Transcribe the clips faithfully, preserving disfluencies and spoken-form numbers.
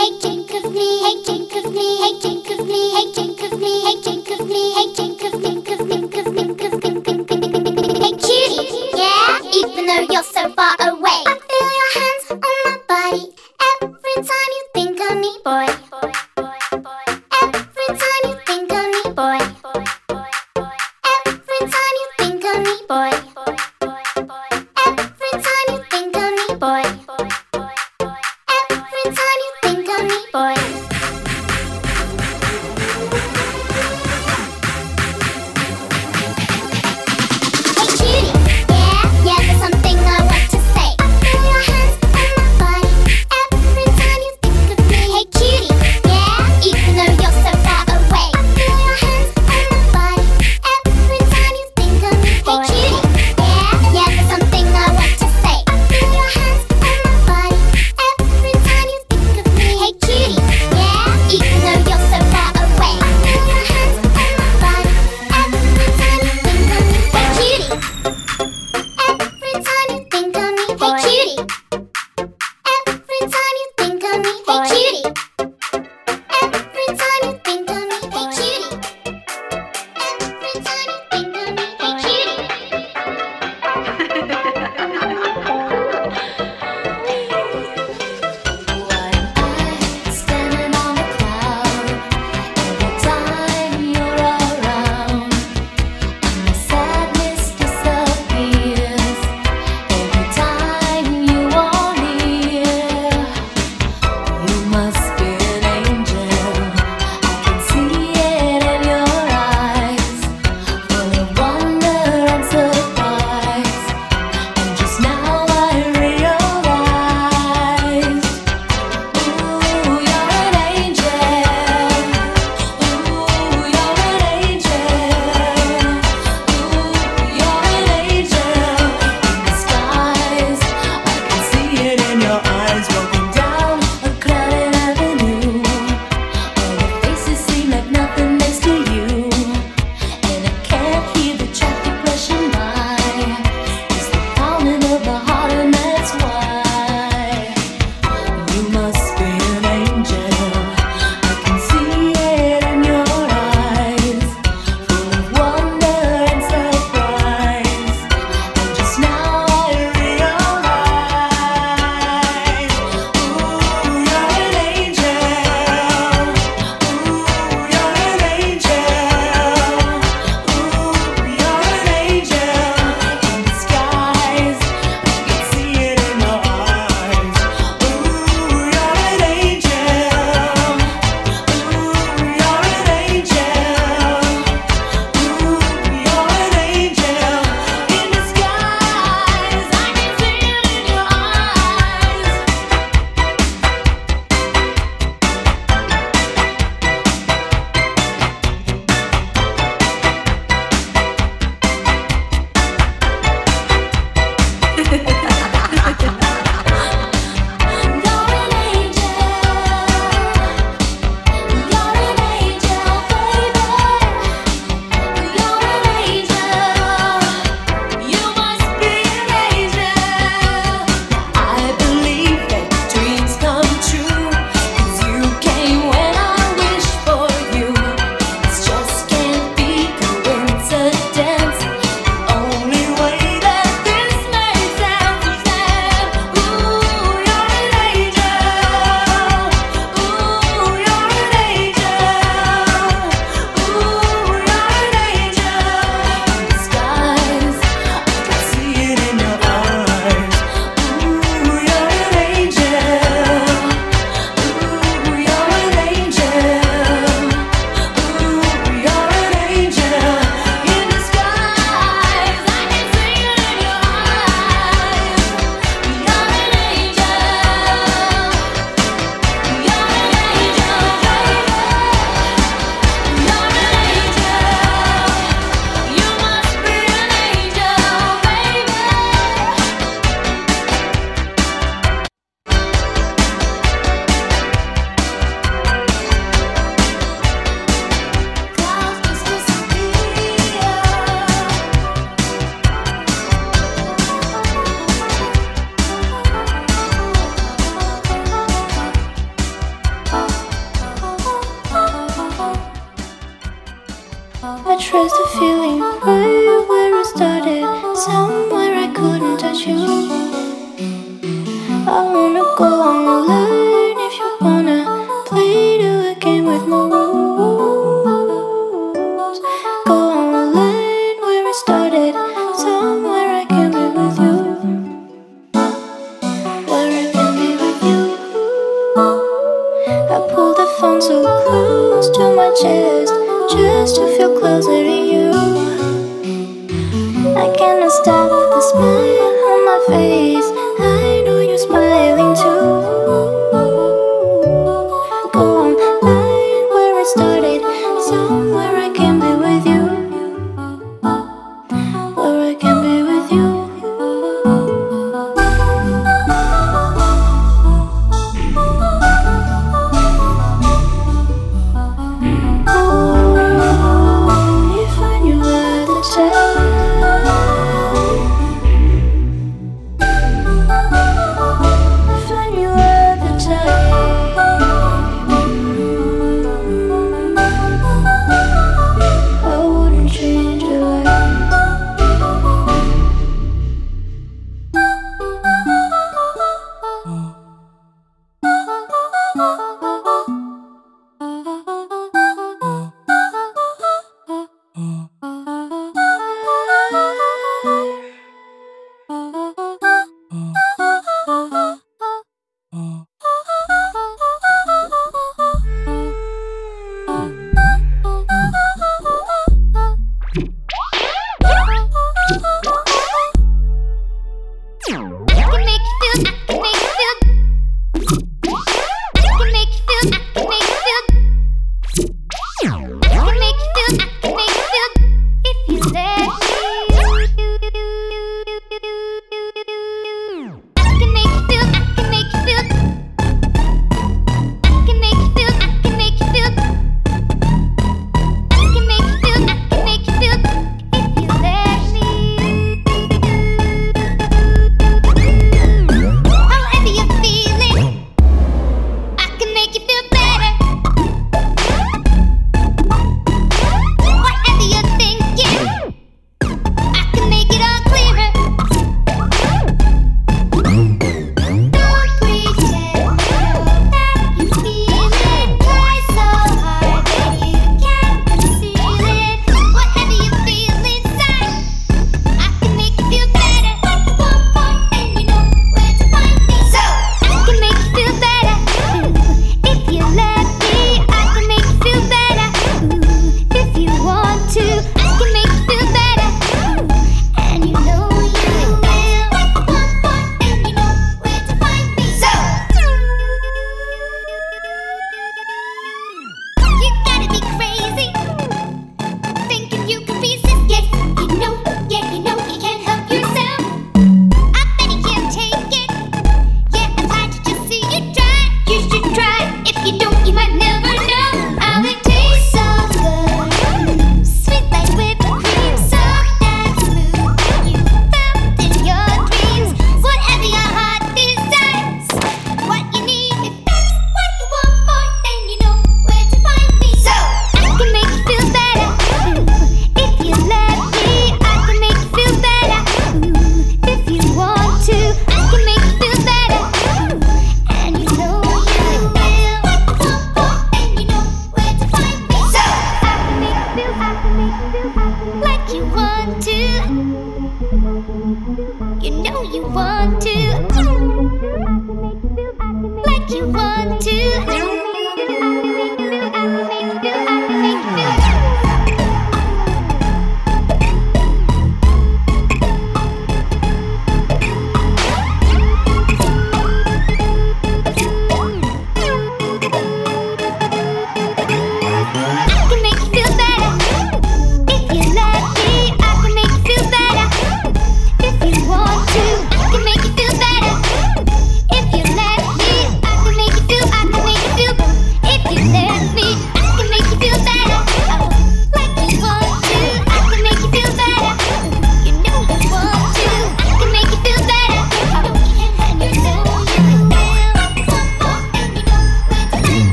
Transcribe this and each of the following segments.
Cutie! trace the feeling where, where I started. Somewhere I couldn't touch you. I wanna go on the line if you wanna play the game with my rules. Go on the line where I started. Somewhere I can be with you. Where I can be with you. I pull the phone so close to my chest, just to feel closer to you. I cannot stop the smile on my face. I know you're smiling too. Go on the line where I started. Somewhere I can be with you. Where I can be with you.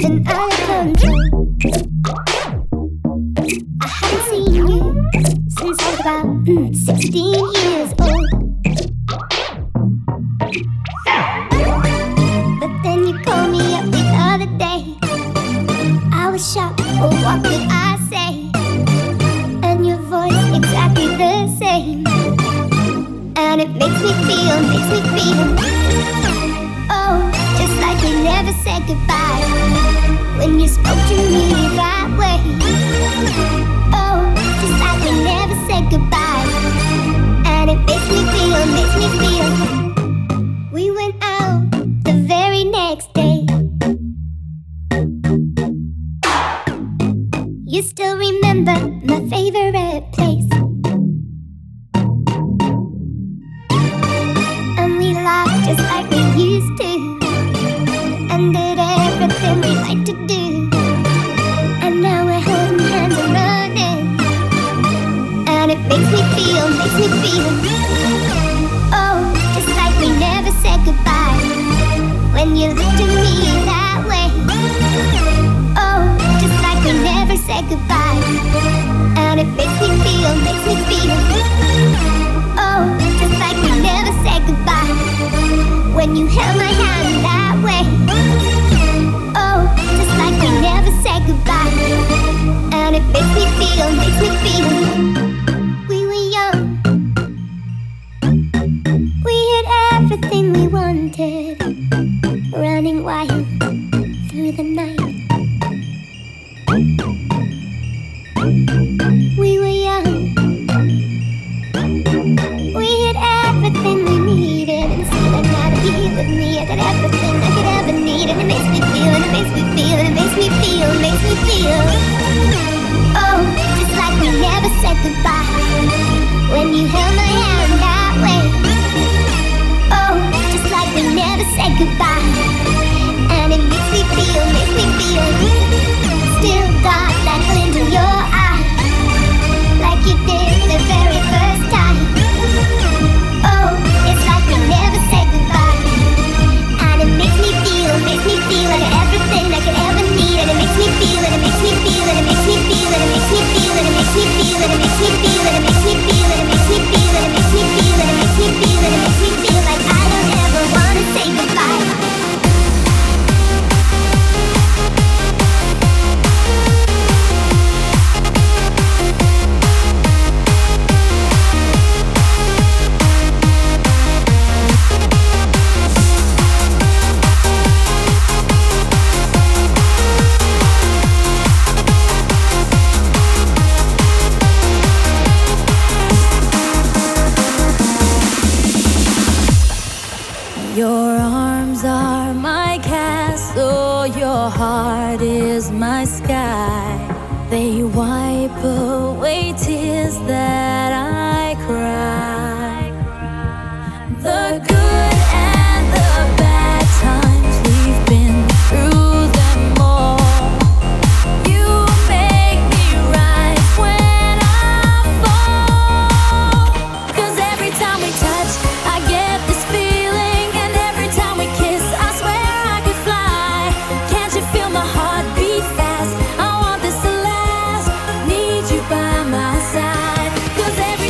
Then I found you. But then you called me up the other day. I was shocked, oh what could I say? And your voice exactly the same. And it makes me feel, makes me feel oh, just like we never said goodbye. When you spoke to me that way. Oh, just like we never said goodbye. And it makes me feel, makes me feel. We went out the very next day. You still remember my favorite place. And we laughed just like we used to. And did everything we liked to do. And now we're holding hands and running. And it makes me feel, makes me feel. Oh, just like we never said goodbye. When you looked at me that way. Oh, just like we never said goodbye. And it makes me feel, makes me feel. Oh, just like we never said goodbye. When you held my hand that way. Oh, just like we never said goodbye. And it makes me feel, makes me feel. We were young. We had everything we wanted. Running wild through the night. We were young. We had everything we needed. And still I'm glad to be here with me. I got everything I could ever need. And it makes me feel, and it makes me feel, and it makes me feel, it makes me feel. Oh, just like we never said goodbye. When you held my hand that way. Oh, just like we never said goodbye. And it makes me feel, makes me feel. Still got that glint in your eye. Like you did the very first time. Oh, it's like we never said goodbye. And it makes me feel, makes me feel. Like everything I could ever need. And it makes me feel, and it makes me feel. And it makes me feel, and it makes me feel. And it makes me feel, and it makes me feel. And it makes me feel, and it makes me feel. And it makes me feel, and it makes me feel. And it makes me feel like I don't ever wanna say goodbye. Your arms are my castle, your heart is my sky. They wipe away tears that I cry. The good and the bad times, we've been through. Cause every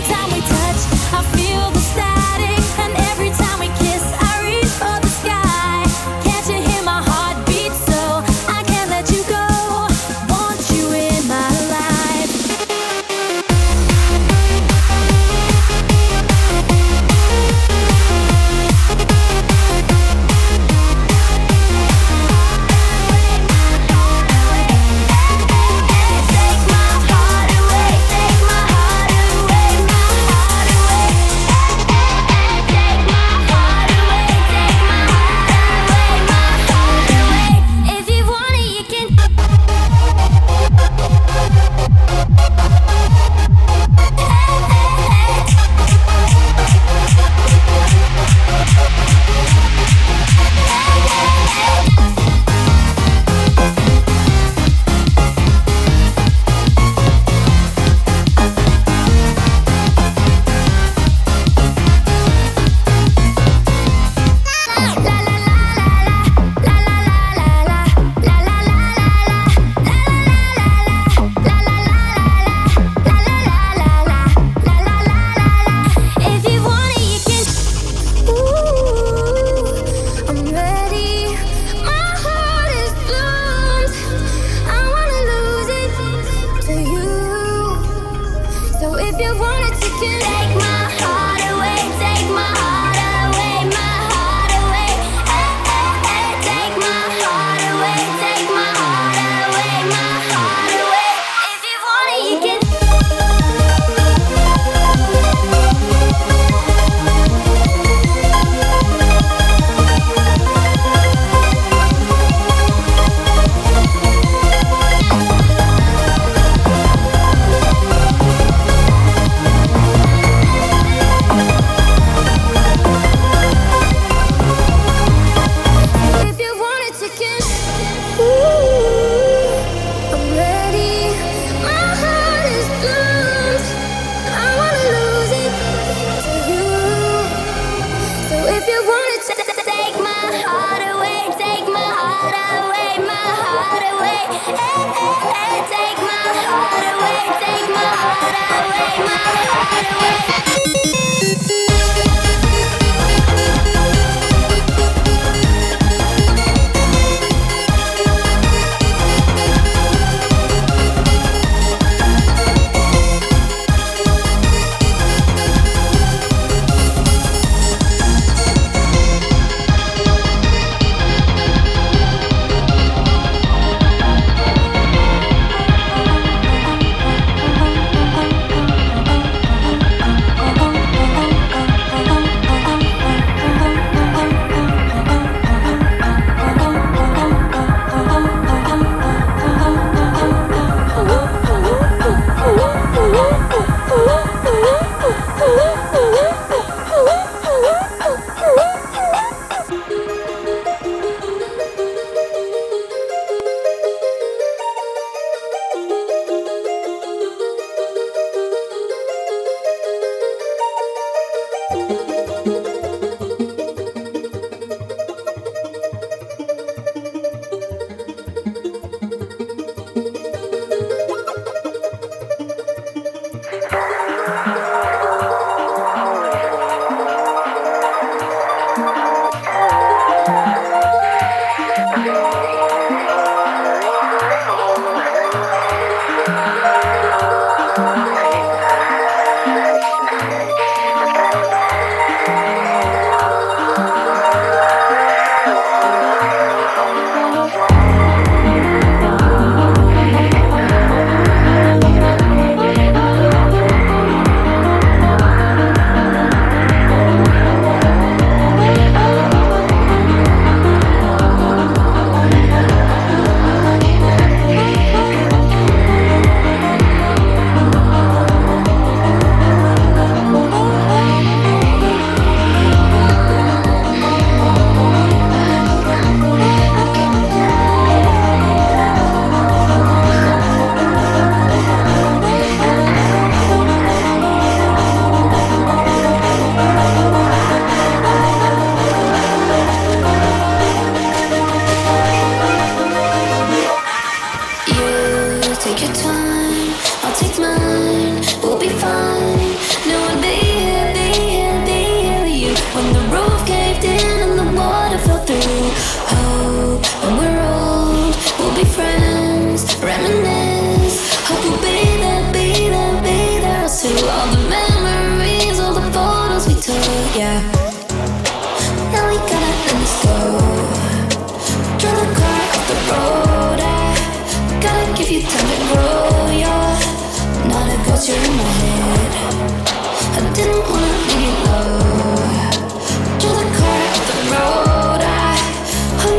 I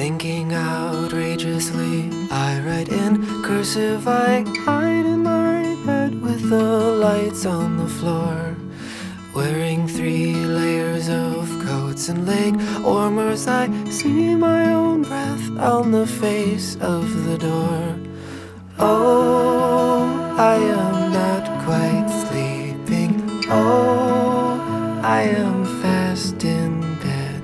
Thinking outrageously, I write in cursive. I hide in my bed with the lights on the floor, wearing three layers of coats and leg warmers. I see my own breath on the face of the door. Oh, I am not quite sleeping. Oh, I am fast in bed.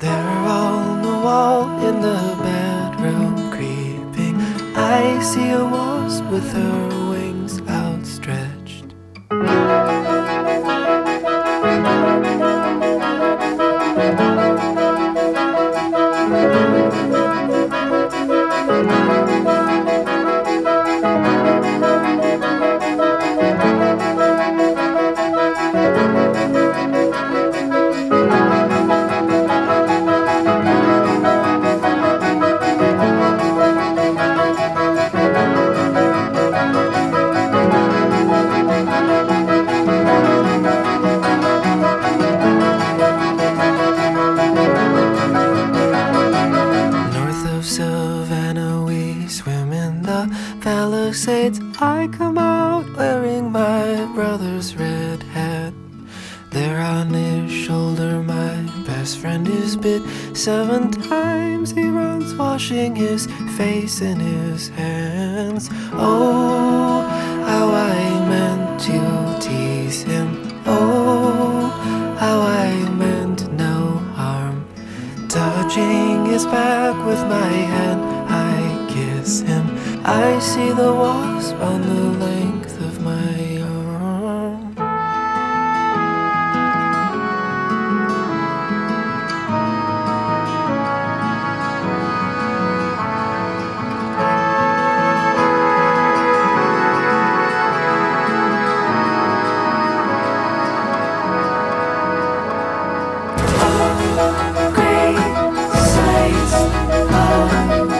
They're on the wall in the bedroom creeping. I see a wasp with her wings outstretched. Palisades, I come out wearing my brother's red hat. There on his shoulder, my best friend is bit seven times. He runs washing his face in his hands. Oh, how I meant to tease him. Oh, how I meant no harm. Touching his back with my hand, I kiss him. I see the wasp on the length of my arm. Oh, great sights of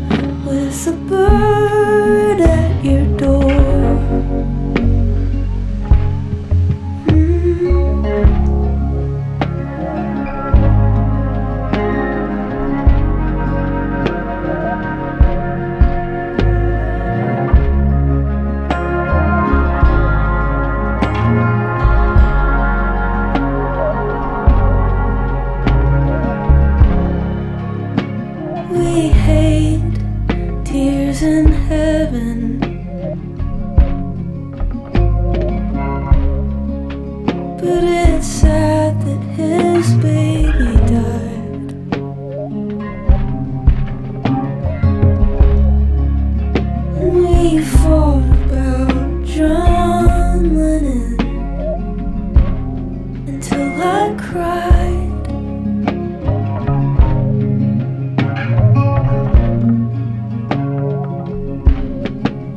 with a bird at your door. we fought about John Lennon until I cried.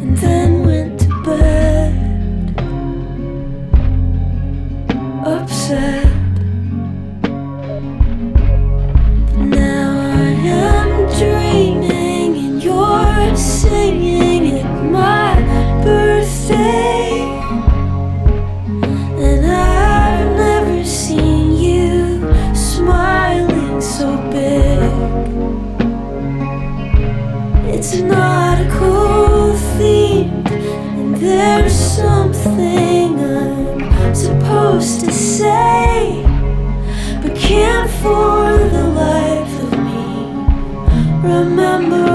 And then went to bed upset. Singing at my birthday, and I've never seen you smiling so big. It's not a cool theme, and there's something I'm supposed to say, but can't for the life of me remember.